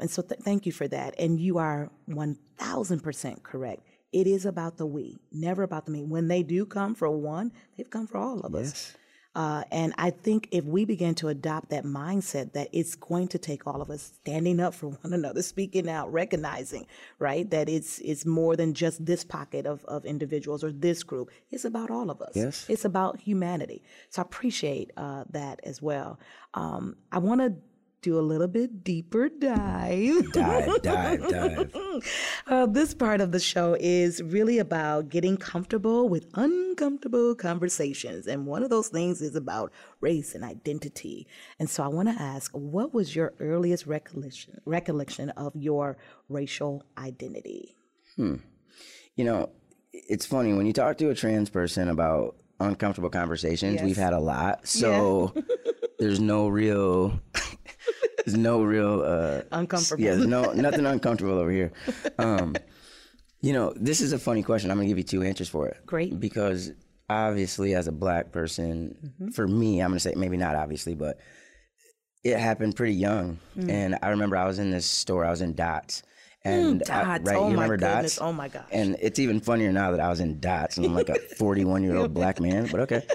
so thank you for that. And you are 1,000% correct. It is about the we, never about the me. When they do come for one, they've come for all of us. And I think if we begin to adopt that mindset that it's going to take all of us standing up for one another, speaking out, recognizing, right, that it's more than just this pocket of individuals or this group. It's about all of us. Yes. It's about humanity. So I appreciate that as well. I want to do a little bit deeper dive. Dive. This part of the show is really about getting comfortable with uncomfortable conversations. And one of those things is about race and identity. And so I want to ask, what was your earliest recollection of your racial identity? You know, it's funny when you talk to a trans person about uncomfortable conversations, we've had a lot. So there's no real uncomfortable. Yeah, there's nothing uncomfortable over here. You know, this is a funny question. I'm going to give you two answers for it. Great. Because obviously as a Black person, for me, I'm going to say maybe not obviously, but it happened pretty young. And I remember I was in this store. I was in Dots. And Dots. Right, oh, you remember Dots? Oh, my gosh. And it's even funnier now that I was in Dots and I'm like a 41-year-old Black man. But okay.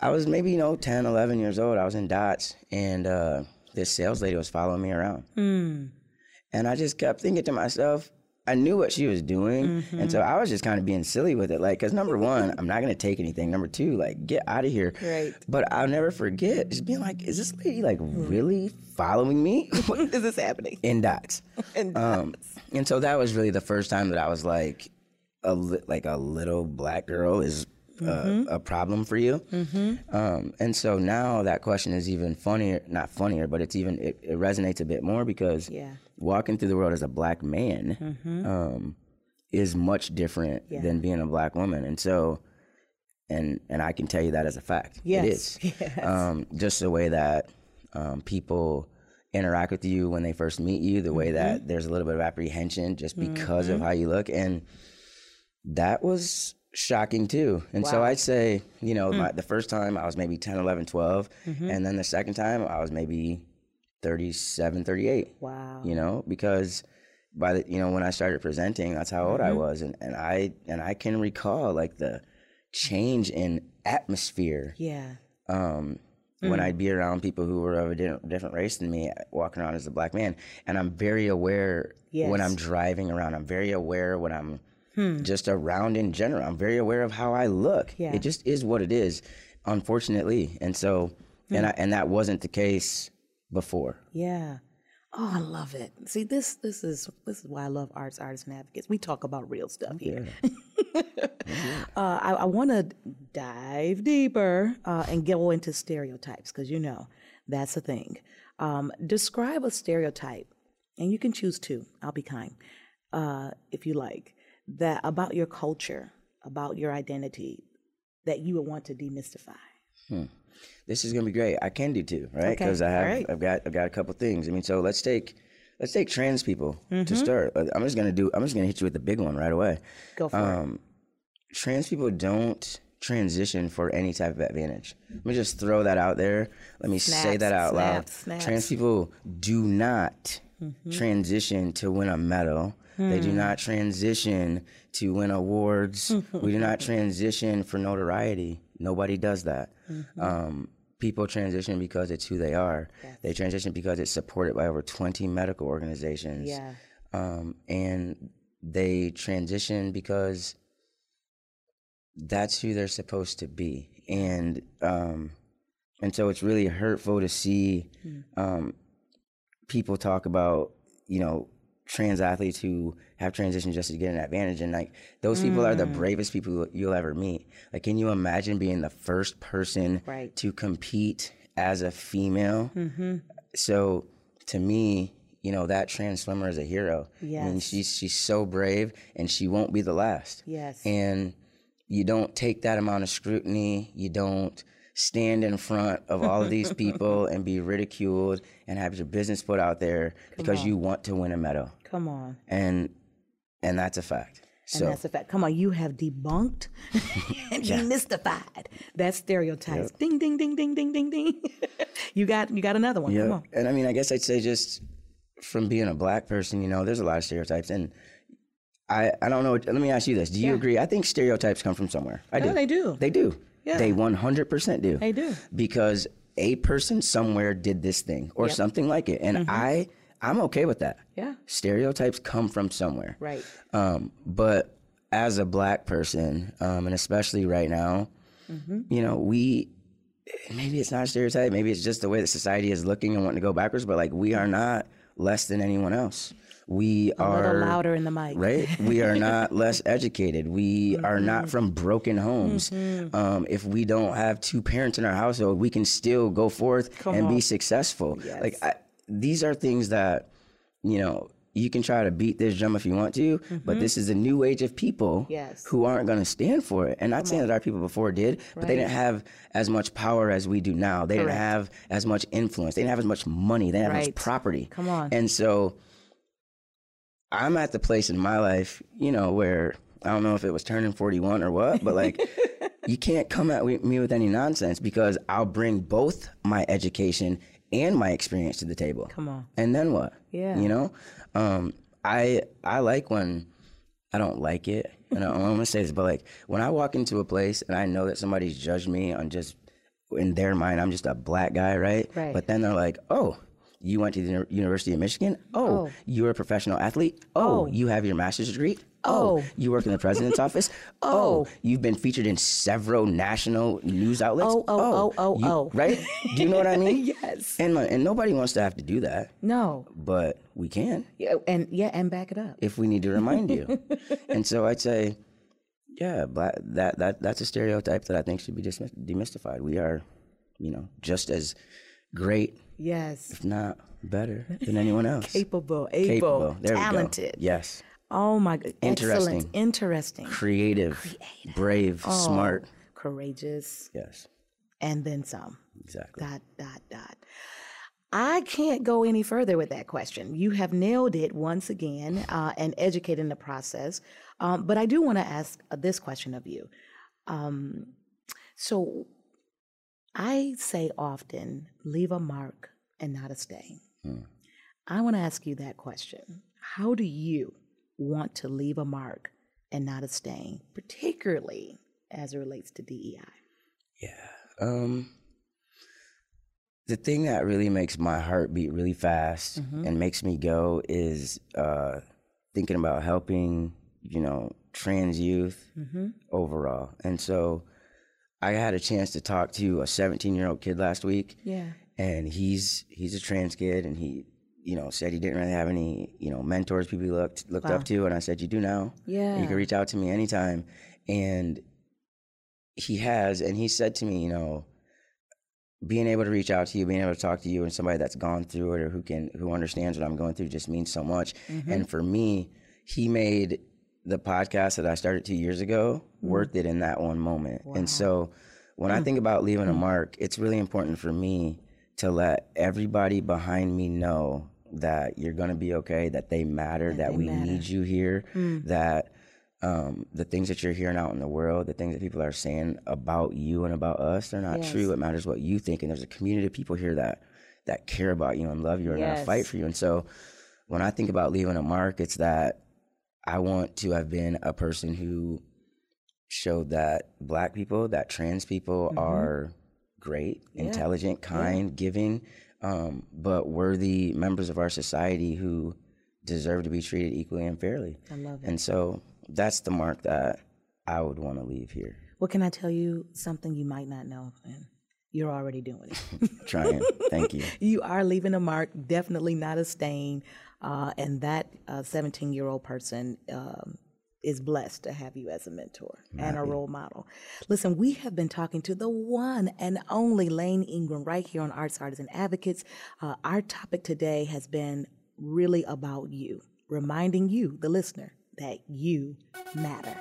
I was maybe, you know, 10, 11 years old. I was in Dots. And this sales lady was following me around. And I just kept thinking to myself, I knew what she was doing. And so I was just kind of being silly with it. Like, because number one, I'm not going to take anything. Number two, like, get out of here. Right. But I'll never forget just being like, is this lady like really following me? What is this happening? In Dots. And so that was really the first time that I was like, a little Black girl is a problem for you. And so now that question is even funnier, not funnier, but it's even, it resonates a bit more because walking through the world as a Black man is much different than being a Black woman. And so, and I can tell you that as a fact. Yes. It is. Yes. Just the way that people interact with you when they first meet you, the way that there's a little bit of apprehension just because of how you look. And that was shocking too. And so I'd say, you know, the first time I was maybe 10, 11, 12. And then the second time I was maybe 37, 38. Wow. You know, because by the, you know, when I started presenting, that's how old I was. And I can recall like the change in atmosphere. Yeah. when I'd be around people who were of a different race than me, walking around as a black man. And I'm very aware when I'm driving around. I'm very aware when I'm just around in general. I'm very aware of how I look. Yeah. It just is what it is, unfortunately. And so, and that wasn't the case before. Yeah. Oh, I love it. See, this is why I love arts, artists, and advocates. We talk about real stuff here. Yeah. I want to dive deeper and go into stereotypes, because you know that's a thing. Describe a stereotype, and you can choose two. I'll be kind, if you like, that about your culture, about your identity, that you would want to demystify. This is going to be great. I can do two, right? Because I've got a couple things. I mean, so let's take trans people to start. I'm just going to hit you with the big one right away. Go for it. Trans people don't transition for any type of advantage. Let me just throw that out there. Let me say that out loud. Trans people do not transition to win a medal. They do not transition to win awards. We do not transition for notoriety. Nobody does that. People transition because it's who they are. They transition because it's supported by over 20 medical organizations. And they transition because that's who they're supposed to be. And so it's really hurtful to see people talk about, you know, trans athletes who have transitioned just to get an advantage. And like, those people are the bravest people you'll ever meet. Like, can you imagine being the first person to compete as a female? So to me, you know, that trans swimmer is a hero. I mean, she's so brave, and she won't be the last. And you don't take that amount of scrutiny. You don't stand in front of all of these people and be ridiculed and have your business put out there because you want to win a medal. Come on. And that's a fact. And that's a fact. Come on, you have debunked and demystified that stereotype. Yep. Ding, ding, ding, ding, ding, ding, ding. You got another one. Yep. Come on. And I mean, I guess I'd say, just from being a black person, you know, there's a lot of stereotypes. And I don't know. Let me ask you this. Do you agree? I think stereotypes come from somewhere. I do. No, they do. They do. Yeah. They 100% do. They do. Because a person somewhere did this thing or something like it. And I'm okay with that. Yeah. Stereotypes come from somewhere. Right. But as a black person, and especially right now, you know, maybe it's not a stereotype. Maybe it's just the way that society is looking and wanting to go backwards. But like, we are not less than anyone else. We are a little louder in the mic, right? We are not less educated. We are not from broken homes. If we don't have two parents in our household, we can still go forth and be successful. Like, these are things that, you know, you can try to beat this drum if you want to, but this is a new age of people who aren't going to stand for it. And not saying that our people before did, but they didn't have as much power as we do now. They didn't have as much influence. They didn't have as much money. They didn't have as much property. Come on. And so I'm at the place in my life, you know, where I don't know if it was turning 41 or what, but like, you can't come at me with any nonsense, because I'll bring both my education and my experience to the table. Come on. And then what? Yeah. You know, I like when I don't like it. And I'm going to say this, but like, when I walk into a place and I know that somebody's judged me on just, in their mind, I'm just a black guy, right? Right. But then they're like, oh, you went to the University of Michigan? Oh, you're a professional athlete? Oh, you have your master's degree? Oh, you work in the president's office? Oh, you've been featured in several national news outlets? Right? Do you know what I mean? Yes. And nobody wants to have to do that. No. But we can. And back it up. If we need to remind you. And so I'd say, yeah, that's a stereotype that I think should be demystified. We are, you know, just as great, if not better, than anyone else. Capable, there talented. We go. Yes. Oh my God. Interesting. Creative. Brave, smart, courageous. Yes. And then some. Exactly. ... I can't go any further with that question. You have nailed it once again, and educated in the process. But I do want to ask this question of you. So I say often, leave a mark and not a stain. I want to ask you that question. How do you want to leave a mark and not a stain, particularly as it relates to DEI? Yeah. The thing that really makes my heart beat really fast and makes me go is thinking about helping, you know, trans youth overall. And so I had a chance to talk to a 17-year-old kid last week. Yeah. And he's a trans kid, and he, you know, said he didn't really have any, you know, mentors, people he looked up to. And I said, you do now. Yeah. You can reach out to me anytime. And he has, and he said to me, you know, being able to reach out to you, being able to talk to you and somebody that's gone through it or who understands what I'm going through just means so much. Mm-hmm. And for me, he made the podcast that I started 2 years ago worth it in that one moment. Wow. And so when I think about leaving a mark, it's really important for me to let everybody behind me know that you're going to be okay, that they matter, that we need you here, that the things that you're hearing out in the world, the things that people are saying about you and about us, they're not true. It matters what you think. And there's a community of people here that care about you and love you and are going to fight for you. And so when I think about leaving a mark, it's that I want to have been a person who showed that Black people, that trans people are great, intelligent, kind, giving, but worthy members of our society who deserve to be treated equally and fairly. I love it. And so that's the mark that I would want to leave here. Well, can I tell you something you might not know? You're already doing it. Trying. Thank you. You are leaving a mark, definitely not a stain. And that 17-year-old person is blessed to have you as a mentor and a role model. Listen, we have been talking to the one and only Layne Ingram right here on Arts, Artists, and Advocates. Our topic today has been really about you, reminding you, the listener, that you matter.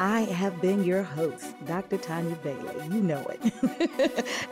I have been your host, Dr. Tanya Bailey. You know it.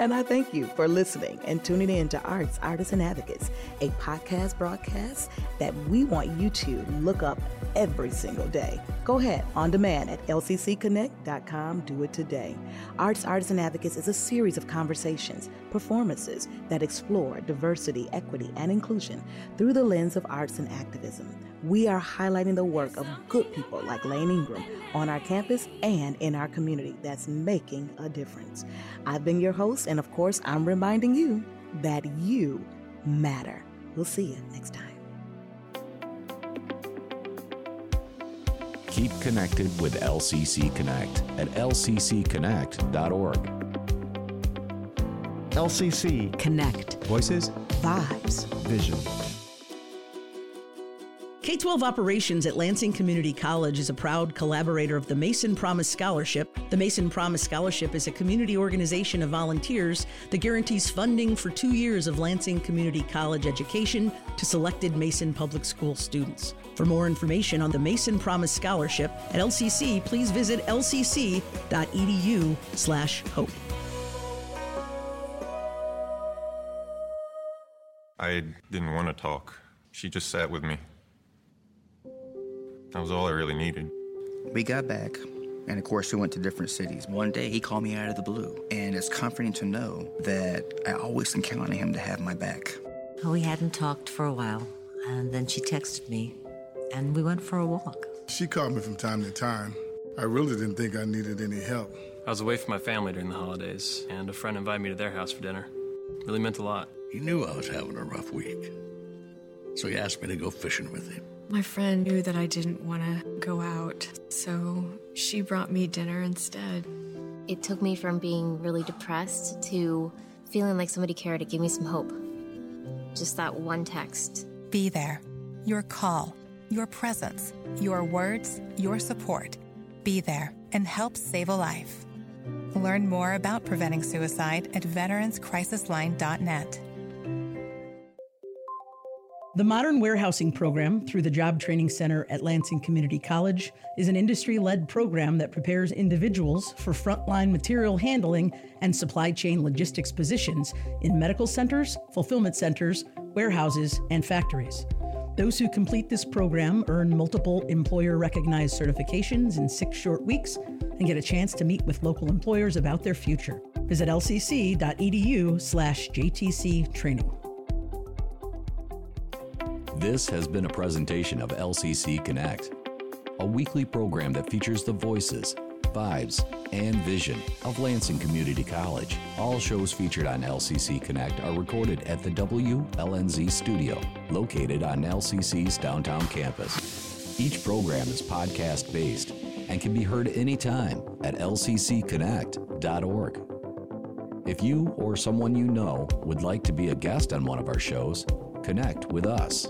And I thank you for listening and tuning in to Arts, Artists, and Advocates, a podcast broadcast that we want you to look up every single day. Go ahead, on demand at lccconnect.com. Do it today. Arts, Artists, and Advocates is a series of conversations, performances that explore diversity, equity, and inclusion through the lens of arts and activism. We are highlighting the work of good people like Layne Ingram on our campus and in our community that's making a difference. I've been your host, and of course, I'm reminding you that you matter. We'll see you next time. Keep connected with LCC Connect at lccconnect.org. LCC Connect. Voices. Vibes. Vision. K-12 Operations at Lansing Community College is a proud collaborator of the Mason Promise Scholarship. The Mason Promise Scholarship is a community organization of volunteers that guarantees funding for 2 years of Lansing Community College education to selected Mason Public School students. For more information on the Mason Promise Scholarship at LCC, please visit lcc.edu/hope. I didn't want to talk. She just sat with me. That was all I really needed. We got back, and of course we went to different cities. One day he called me out of the blue, and it's comforting to know that I always can count on him to have my back. We hadn't talked for a while, and then she texted me, and we went for a walk. She called me from time to time. I really didn't think I needed any help. I was away from my family during the holidays, and a friend invited me to their house for dinner. It really meant a lot. He knew I was having a rough week, so he asked me to go fishing with him. My friend knew that I didn't want to go out, so she brought me dinner instead. It took me from being really depressed to feeling like somebody cared. It gave me some hope. Just that one text. Be there. Your call, your presence, your words, your support. Be there and help save a life. Learn more about preventing suicide at veteranscrisisline.net. The Modern Warehousing Program through the Job Training Center at Lansing Community College is an industry-led program that prepares individuals for frontline material handling and supply chain logistics positions in medical centers, fulfillment centers, warehouses, and factories. Those who complete this program earn multiple employer-recognized certifications in 6 short weeks and get a chance to meet with local employers about their future. Visit lcc.edu/JTC training. This has been a presentation of LCC Connect, a weekly program that features the voices, vibes, and vision of Lansing Community College. All shows featured on LCC Connect are recorded at the WLNZ studio, located on LCC's downtown campus. Each program is podcast-based and can be heard anytime at lccconnect.org. If you or someone you know would like to be a guest on one of our shows, connect with us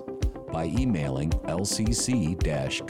by emailing lcc-connect@lcc.edu.